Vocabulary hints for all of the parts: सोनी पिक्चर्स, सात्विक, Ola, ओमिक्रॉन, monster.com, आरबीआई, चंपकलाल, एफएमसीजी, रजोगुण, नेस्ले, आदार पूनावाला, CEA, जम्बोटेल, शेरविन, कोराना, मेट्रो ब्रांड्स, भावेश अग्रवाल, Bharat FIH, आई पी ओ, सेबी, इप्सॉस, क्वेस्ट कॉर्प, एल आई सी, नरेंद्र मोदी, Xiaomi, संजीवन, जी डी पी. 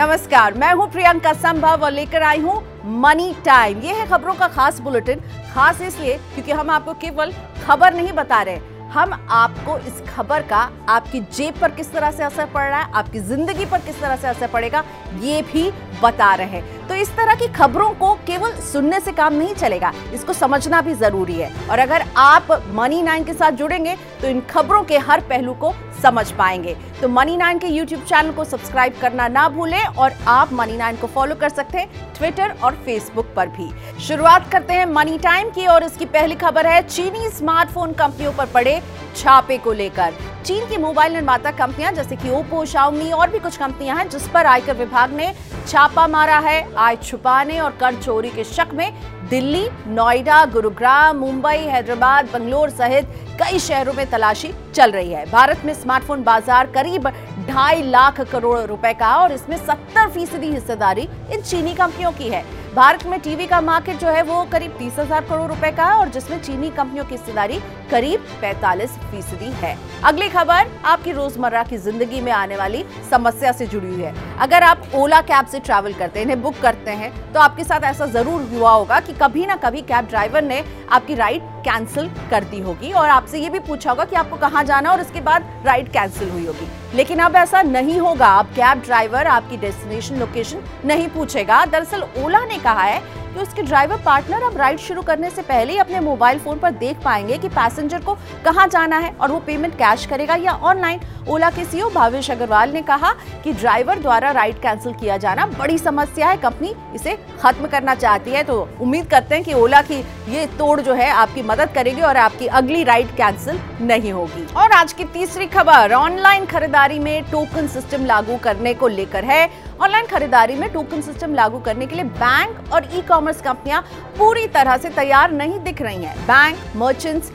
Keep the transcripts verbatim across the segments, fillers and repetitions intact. नमस्कार, मैं हूं प्रियंका संभव और लेकर आई हूं मनी टाइम। ये है खबरों का खास बुलेटिन। खास इसलिए क्योंकि हम आपको केवल खबर नहीं बता रहे, हम आपको इस खबर का आपकी जेब पर किस तरह से असर पड़ रहा है, आपकी जिंदगी पर किस तरह से असर पड़ेगा, ये भी बता रहे हैं। तो इस तरह की खबरों को केवल सुनने से काम नहीं चलेगा, इसको समझना भी जरूरी है। और अगर आप मनी नाइन के साथ जुड़ेंगे तो इन खबरों के हर पहलू को समझ पाएंगे। तो मनी नाइन के यूट्यूब चैनल को सब्सक्राइब करना ना भूलें और आप मनी नाइन को फॉलो कर सकते हैं ट्विटर और फेसबुक पर भी। शुरुआत करते हैं मनी टाइम की और इसकी पहली खबर है चीनी स्मार्टफोन कंपनियों पर पड़े छापे को लेकर। चीन की मोबाइल निर्माता कंपनियां जैसे कि ओप्पो, शाओमी और भी कुछ कंपनियां हैं जिस पर आयकर विभाग ने छापा मारा है। आय छुपाने और कर चोरी के शक में दिल्ली, नोएडा, गुरुग्राम, मुंबई, हैदराबाद, बंगलोर सहित कई शहरों में तलाशी चल रही है। भारत में स्मार्टफोन बाजार करीब ढाई लाख करोड़ रुपए का और इसमें सत्तर फीसदी हिस्सेदारी इन चीनी कंपनियों की है। भारत में टीवी का मार्केट जो है वो करीब तीस हजार करोड़ रुपए का है और जिसमें चीनी कंपनियों की हिस्सेदारी करीब पैंतालीस फीसदी है। अगली खबर आपकी रोजमर्रा की जिंदगी में आने वाली समस्या से जुड़ी हुई है। अगर आप ओला कैब से ट्रैवल करते हैं, इन्हें बुक करते हैं, तो आपके साथ ऐसा जरूर हुआ होगा कि कभी ना कभी कैब ड्राइवर ने आपकी राइड कैंसिल कर दी होगी और आपसे ये भी पूछा होगा कि आपको कहाँ जाना, और इसके बाद राइड कैंसिल हुई होगी। लेकिन अब ऐसा नहीं होगा। अब कैब ड्राइवर आपकी डेस्टिनेशन लोकेशन नहीं पूछेगा। दरअसल ओला ने कहा है कि उसके ड्राइवर पार्टनर अब राइड शुरू करने से पहले ही अपने मोबाइल फोन पर देख पाएंगे कि पैसेंजर को कहां जाना है और वो पेमेंट कैश करेगा या ऑनलाइन। ओला के सीईओ भावेश अग्रवाल ने कहा कि ड्राइवर द्वारा राइड कैंसिल किया जाना बड़ी समस्या है, कंपनी इसे खत्म करना चाहती है। तो उम्मीद करते हैं कि ओला की ये तोड़ जो है आपकी मदद करेगी और आपकी अगली राइड कैंसिल नहीं होगी। और आज की तीसरी खबर ऑनलाइन खरीदारी में टोकन सिस्टम लागू करने को लेकर है। ऑनलाइन खरीदारी में टोकन सिस्टम लागू करने के लिए बैंक और ई कॉमर्स कंपनियां पूरी तरह से तैयार नहीं दिख रही हैं। Bank, merchants,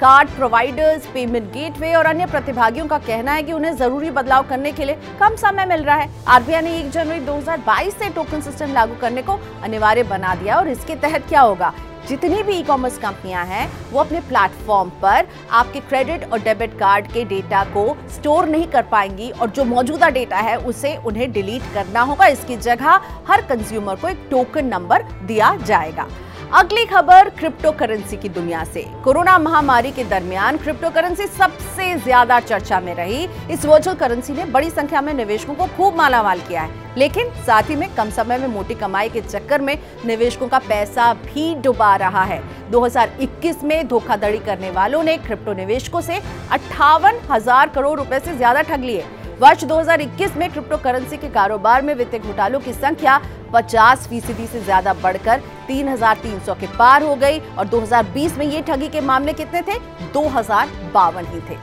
card providers, payment gateway और अन्य प्रतिभागियों का कहना है कि उन्हें जरूरी बदलाव करने के लिए कम समय मिल रहा है। आरबीआई ने एक जनवरी दो हजार बाईस से टोकन सिस्टम लागू करने को अनिवार्य बना दिया और इसके तहत क्या होगा, जितनी भी ई कॉमर्स कंपनियां हैं वो अपने प्लेटफॉर्म पर आपके क्रेडिट और डेबिट कार्ड के डेटा को स्टोर नहीं कर पाएंगी और जो मौजूदा डेटा है उसे उन्हें डिलीट करना होगा। इसकी जगह हर कंज्यूमर को एक टोकन नंबर दिया जाएगा। अगली खबर क्रिप्टो करेंसी की दुनिया से। कोरोना महामारी के दरमियान क्रिप्टो करेंसी सबसे ज्यादा चर्चा में रही। इस वर्चुअल करेंसी ने बड़ी संख्या में निवेशकों को खूब मालामाल किया है, लेकिन साथ ही में कम समय में मोटी कमाई के चक्कर में निवेशकों का पैसा भी डुबा रहा है। दो हजार इक्कीस में धोखाधड़ी करने वालों ने क्रिप्टो निवेशकों से अट्ठावन हजार करोड़ रुपए से ज्यादा ठग लिए। वर्ष दो हजार इक्कीस में क्रिप्टो करेंसी के कारोबार में वित्तीय घोटालों की संख्या पचास फीसदी से ज्यादा बढ़कर तीन हजार तीन सौ के पार हो गई और दो हजार बीस में ये ठगी के मामले कितने थे, दो हजार बावन ही थे।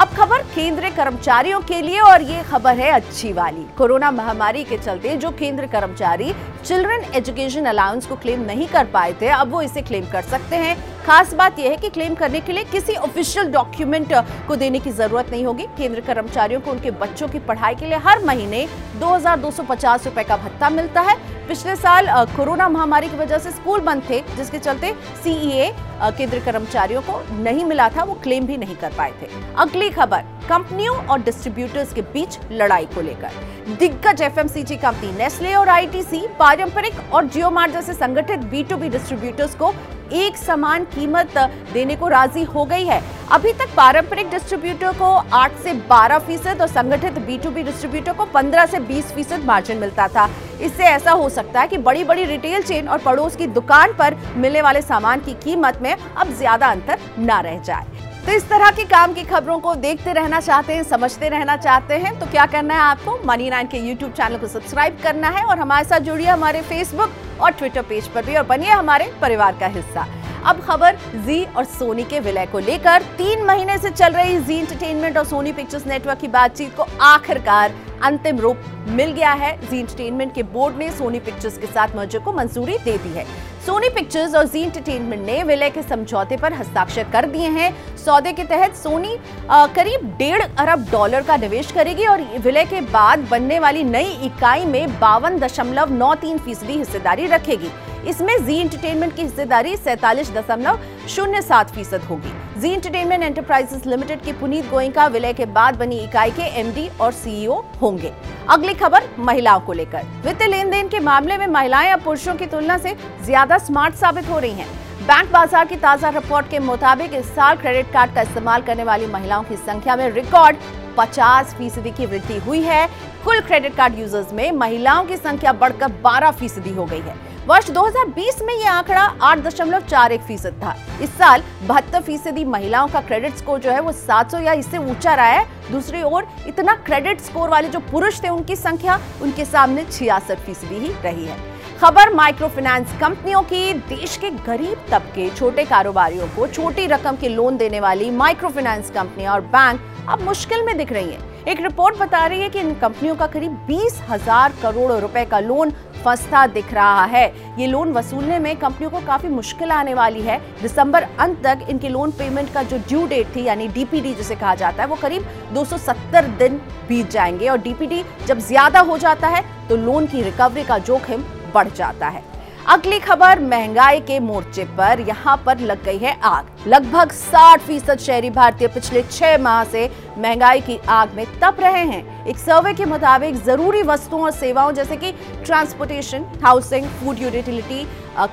अब खबर केंद्रीय कर्मचारियों के लिए और ये खबर है अच्छी वाली। कोरोना महामारी के चलते जो केंद्रीय कर्मचारी चिल्ड्रन एजुकेशन अलाउंस को क्लेम नहीं कर पाए थे, अब वो इसे क्लेम कर सकते हैं। खास बात यह है कि क्लेम करने के लिए किसी ऑफिशियल डॉक्यूमेंट को देने की जरूरत नहीं होगी। केंद्र कर्मचारियों को उनके बच्चों की पढ़ाई के लिए हर महीने दो हजार दो सौ पचास रुपए का भत्ता मिलता है। पिछले साल कोरोना महामारी की वजह से स्कूल बंद थे, जिसके चलते सीईए केंद्र कर्मचारियों को नहीं मिला था, वो क्लेम भी नहीं कर पाए थे। अगली खबर कंपनियों और डिस्ट्रीब्यूटर्स के बीच लड़ाई को लेकर। दिग्गज एफएमसीजी कंपनी नेस्ले और आईटीसी, पारंपरिक और जियोमार्ट जैसे संगठित बी टू बी डिस्ट्रीब्यूटर्स को एक समान कीमत देने को राजी हो गई है। अभी तक पारंपरिक डिस्ट्रीब्यूटर को आठ से बारह फीसद और संगठित बी टू बी डिस्ट्रीब्यूटर को पंद्रह से बीस फीसद मार्जिन मिलता था। इससे ऐसा हो सकता है कि बड़ी बड़ी रिटेल चेन और पड़ोस की दुकान पर मिलने वाले सामान की कीमत में अब ज्यादा अंतर ना रह जाए। तो इस तरह के काम की खबरों को देखते रहना चाहते हैं, समझते रहना चाहते हैं, तो क्या करना है आपको, मनी नाइन के यूट्यूब चैनल को सब्सक्राइब करना है और हमारे साथ जुड़िए हमारे फेसबुक और ट्विटर पेज पर भी और बनिए हमारे परिवार का हिस्सा। अब खबर जी और सोनी के विलय को लेकर। तीन महीने से चल रही जी एंटरटेनमेंट और सोनी पिक्चर्स नेटवर्क की बातचीत को आखिरकार अंतिम रूप मिल गया है। जी एंटरटेनमेंट के बोर्ड ने सोनी पिक्चर्स के साथ मर्जर को मंजूरी दे दी है। सोनी पिक्चर्स और जी एंटरटेनमेंट ने विलय के समझौते पर हस्ताक्षर कर दिए हैं। सौदे के तहत सोनी आ, करीब डेढ़ अरब डॉलर का निवेश करेगी और विलय के बाद बनने वाली नई इकाई में बावन दशमलव नौ तीन फीसदी हिस्सेदारी रखेगी। इसमें जी एंटरटेनमेंट की हिस्सेदारी सैतालीस दशमलव शून्य सात फीसद होगी। जी एंटरटेनमेंट एंटरप्राइजेस लिमिटेड के पुनीत गोयनका विलय के बाद बनी इकाई के एमडी और सीईओ होंगे। अगली खबर महिलाओं को लेकर। वित्तीय लेन देन के मामले में महिलाएं अब पुरुषों की तुलना से ज्यादा स्मार्ट साबित हो रही हैं। बैंक बाजार की ताजा रिपोर्ट के मुताबिक इस साल क्रेडिट कार्ड का इस्तेमाल करने वाली महिलाओं की संख्या में रिकॉर्ड पचास फीसदी की वृद्धि हुई है। कुल क्रेडिट कार्ड यूजर्स में महिलाओं की संख्या बढ़कर बारह फीसदी हो गई है। वर्ष दो हज़ार बीस में यह आंकड़ा आठ दशमलव चार एक फीसद था। इस साल बहत्तर फीसदी महिलाओं का क्रेडिट स्कोर जो है वो सात सौ या इससे ऊंचा रहा है। दूसरी ओर इतना क्रेडिट स्कोर वाले जो पुरुष थे उनकी संख्या उनके सामने छियासठ फीसदी ही रही है। खबर माइक्रो फाइनेंस कंपनियों की। देश के गरीब तबके छोटे कारोबारियों को छोटी रकम के लोन देने वाली माइक्रो फाइनेंस कंपनियां और बैंक अब मुश्किल में दिख रही हैं। एक रिपोर्ट बता रही है कि इन कंपनियों का करीब बीस हजार करोड़ रुपए का लोन फंसता दिख रहा है। ये लोन वसूलने में कंपनियों को काफी मुश्किल आने वाली है। दिसंबर अंत तक इनके लोन पेमेंट का जो ड्यू डेट थी यानी डीपीडी जिसे कहा जाता है वो करीब दो सौ सत्तर दिन बीत जाएंगे और डीपीडी जब ज्यादा हो जाता है तो लोन की रिकवरी का जोखिम बढ़ जाता है। अगली खबर महंगाई के मोर्चे पर। यहाँ पर लग गई है आग। लगभग साठ फीसद शहरी भारतीय पिछले छह माह से महंगाई की आग में तप रहे हैं। एक सर्वे के मुताबिक जरूरी वस्तुओं और सेवाओं जैसे कि ट्रांसपोर्टेशन, हाउसिंग, फूड यूटिलिटी,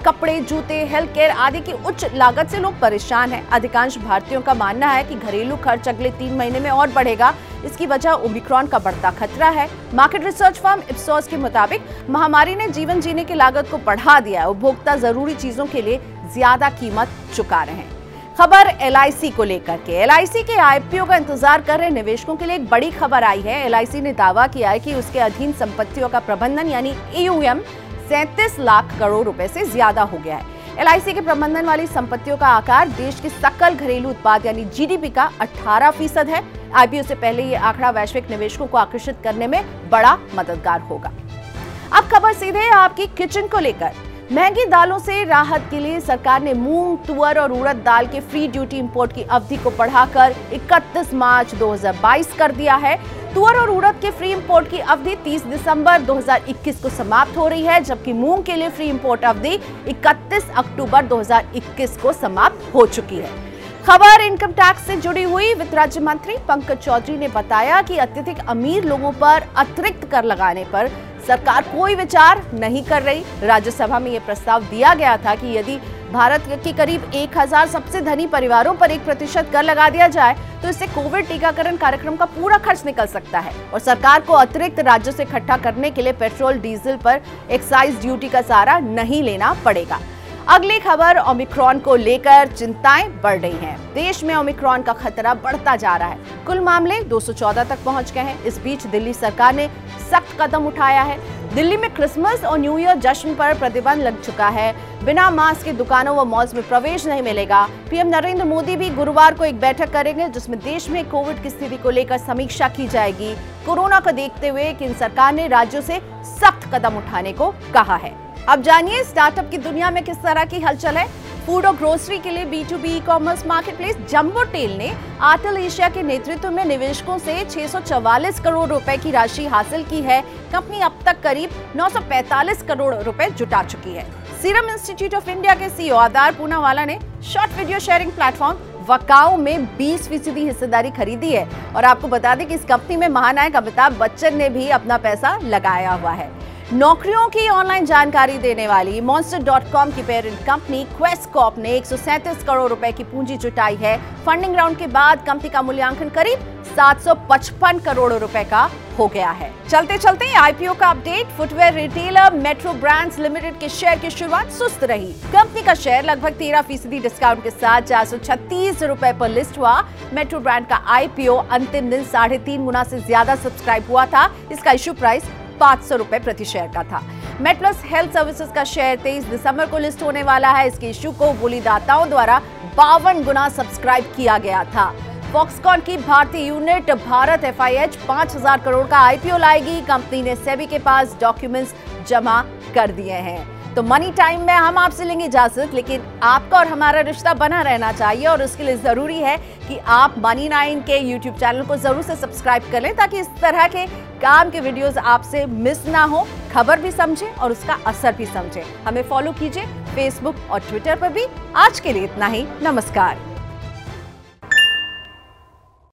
कपड़े, जूते, हेल्थ केयर आदि की उच्च लागत से लोग परेशान हैं। अधिकांश भारतीयों का मानना है कि घरेलू खर्च अगले तीन महीने में और बढ़ेगा। इसकी वजह ओमिक्रॉन का बढ़ता खतरा है। मार्केट रिसर्च फर्म इप्सॉस के मुताबिक महामारी ने जीवन जीने की लागत को बढ़ा दिया है। उपभोक्ता जरूरी चीजों के लिए ज्यादा कीमत चुका रहे हैं। खबर एल आई सी को लेकर के। एल आई सी के आई पी ओ का इंतजार कर रहे निवेशकों के लिए एक बड़ी खबर आई है। एल आई सी ने दावा किया है कि उसके अधीन संपत्तियों का प्रबंधन यानी ई यू एम सैंतीस लाख करोड़ रुपए से ज्यादा हो गया है। एल आई सी के प्रबंधन वाली संपत्तियों का आकार देश के सकल घरेलू उत्पाद यानी जी डी पी का अठारह फीसद है। आई पी ओ से पहले ये आंकड़ा वैश्विक निवेशकों को आकर्षित करने में बड़ा मददगार होगा। अब खबर सीधे आपकी किचन को लेकर। महंगी दालों से राहत के लिए सरकार ने मूंग, तुअर और उड़द दाल के फ्री ड्यूटी इंपोर्ट की अवधि को बढ़ाकर इकतीस मार्च दो हज़ार बाईस कर दिया है। तुअर और उड़द के फ्री इंपोर्ट की अवधि तीस दिसंबर दो हज़ार इक्कीस को समाप्त हो रही है, जबकि मूंग के लिए फ्री इंपोर्ट अवधि इकतीस अक्टूबर दो हज़ार इक्कीस को समाप्त हो चुकी है। खबर इनकम टैक्स से जुड़ी हुई। वित्त राज्य मंत्री पंकज चौधरी ने बताया कि अत्यधिक अमीर लोगों पर अतिरिक्त कर लगाने पर सरकार कोई विचार नहीं कर रही। राज्यसभा में यह प्रस्ताव दिया गया था कि यदि भारत के करीब एक हज़ार सबसे धनी परिवारों पर एक प्रतिशत कर लगा दिया जाए तो इससे कोविड टीकाकरण कार्यक्रम का पूरा खर्च निकल सकता है और सरकार को अतिरिक्त राज्यों से इकट्ठा करने के लिए पेट्रोल डीजल पर एक्साइज ड्यूटी का सहारा नहीं लेना पड़ेगा। अगली खबर ओमिक्रॉन को लेकर। चिंताएं बढ़ रही हैं। देश में ओमिक्रॉन का खतरा बढ़ता जा रहा है। कुल मामले दो सौ चौदह तक पहुंच गए हैं। इस बीच दिल्ली सरकार ने सख्त कदम उठाया है। दिल्ली में क्रिसमस और न्यू ईयर जश्न पर प्रतिबंध लग चुका है। बिना मास्क के दुकानों व मॉल्स में प्रवेश नहीं मिलेगा। पी एम नरेंद्र मोदी भी गुरुवार को एक बैठक करेंगे जिसमें देश में कोविड की स्थिति को लेकर समीक्षा की जाएगी। कोरोना को देखते हुए केंद्र सरकार ने राज्यों से सख्त कदम उठाने को कहा है। अब जानिए स्टार्टअप की दुनिया में किस तरह की हलचल है। फूड और ग्रोसरी के लिए B to B e-commerce marketplace जम्बोटेल ने आटल एशिया के नेतृत्व में निवेशकों से छह सौ चवालीस करोड़ रुपए की राशि हासिल की है। कंपनी अब तक करीब नौ सौ पैंतालीस करोड़ रुपए जुटा चुकी है। सीरम इंस्टीट्यूट ऑफ इंडिया के सी ई ओ आदार पूनावाला ने short video sharing platform Wakaoo में बीस फीसदी हिस्सेदारी खरीदी है और आपको बता दें कि इस कंपनी में महानायक अमिताभ बच्चन ने भी अपना पैसा लगाया हुआ है। नौकरियों की ऑनलाइन जानकारी देने वाली monster डॉट com की पेरेंट कंपनी क्वेस्ट कॉर्प ने एक सौ सैंतीस करोड़ रुपए की पूंजी जुटाई है। फंडिंग राउंड के बाद कंपनी का मूल्यांकन करीब सात सौ पचपन करोड़ रुपए का हो गया है। चलते चलते आई पी ओ का update. Footwear retailer मेट्रो ब्रांड्स limited के शेयर की शुरुआत सुस्त रही। कंपनी का शेयर लगभग तेरह फीसदी डिस्काउंट के साथ चार सौ छत्तीस रुपए पर लिस्ट हुआ। मेट्रो ब्रांड का आई पी ओ अंतिम दिन साढ़े तीन गुना से ज्यादा सब्सक्राइब हुआ था। इसका इश्यू प्राइस पाँच सौ रुपए प्रति शेयर का था। मेटप्लस हेल्थ सर्विसेज का शेयर तेईस दिसंबर को लिस्ट होने वाला है। इसके इश्यू को बोलीदाताओं द्वारा बावन गुना सब्सक्राइब किया गया था। फॉक्सकॉन की भारतीय unit Bharat F I H पाँच हज़ार करोड़ का आई पी ओ लाएगी। कंपनी ने सेबी के पास डॉक्यूमेंट्स जमा कर दिए हैं। तो मनी टाइम में हम आपसे लेंगे इजाजत, लेकिन आपका और हमारा रिश्ता बना रहना चाहिए और उसके लिए ज़रूरी है कि आप मनी नाइन के यूट्यूब चैनल को ज़रूर से सब्सक्राइब कर लें ताकि इस तरह के काम के वीडियोस आपसे मिस ना हो, खबर भी समझें और उसका असर भी समझें। हमें फॉलो कीजिए फेसबुक और ट्विटर पर भी। आज के लिए इतना ही, नमस्कार।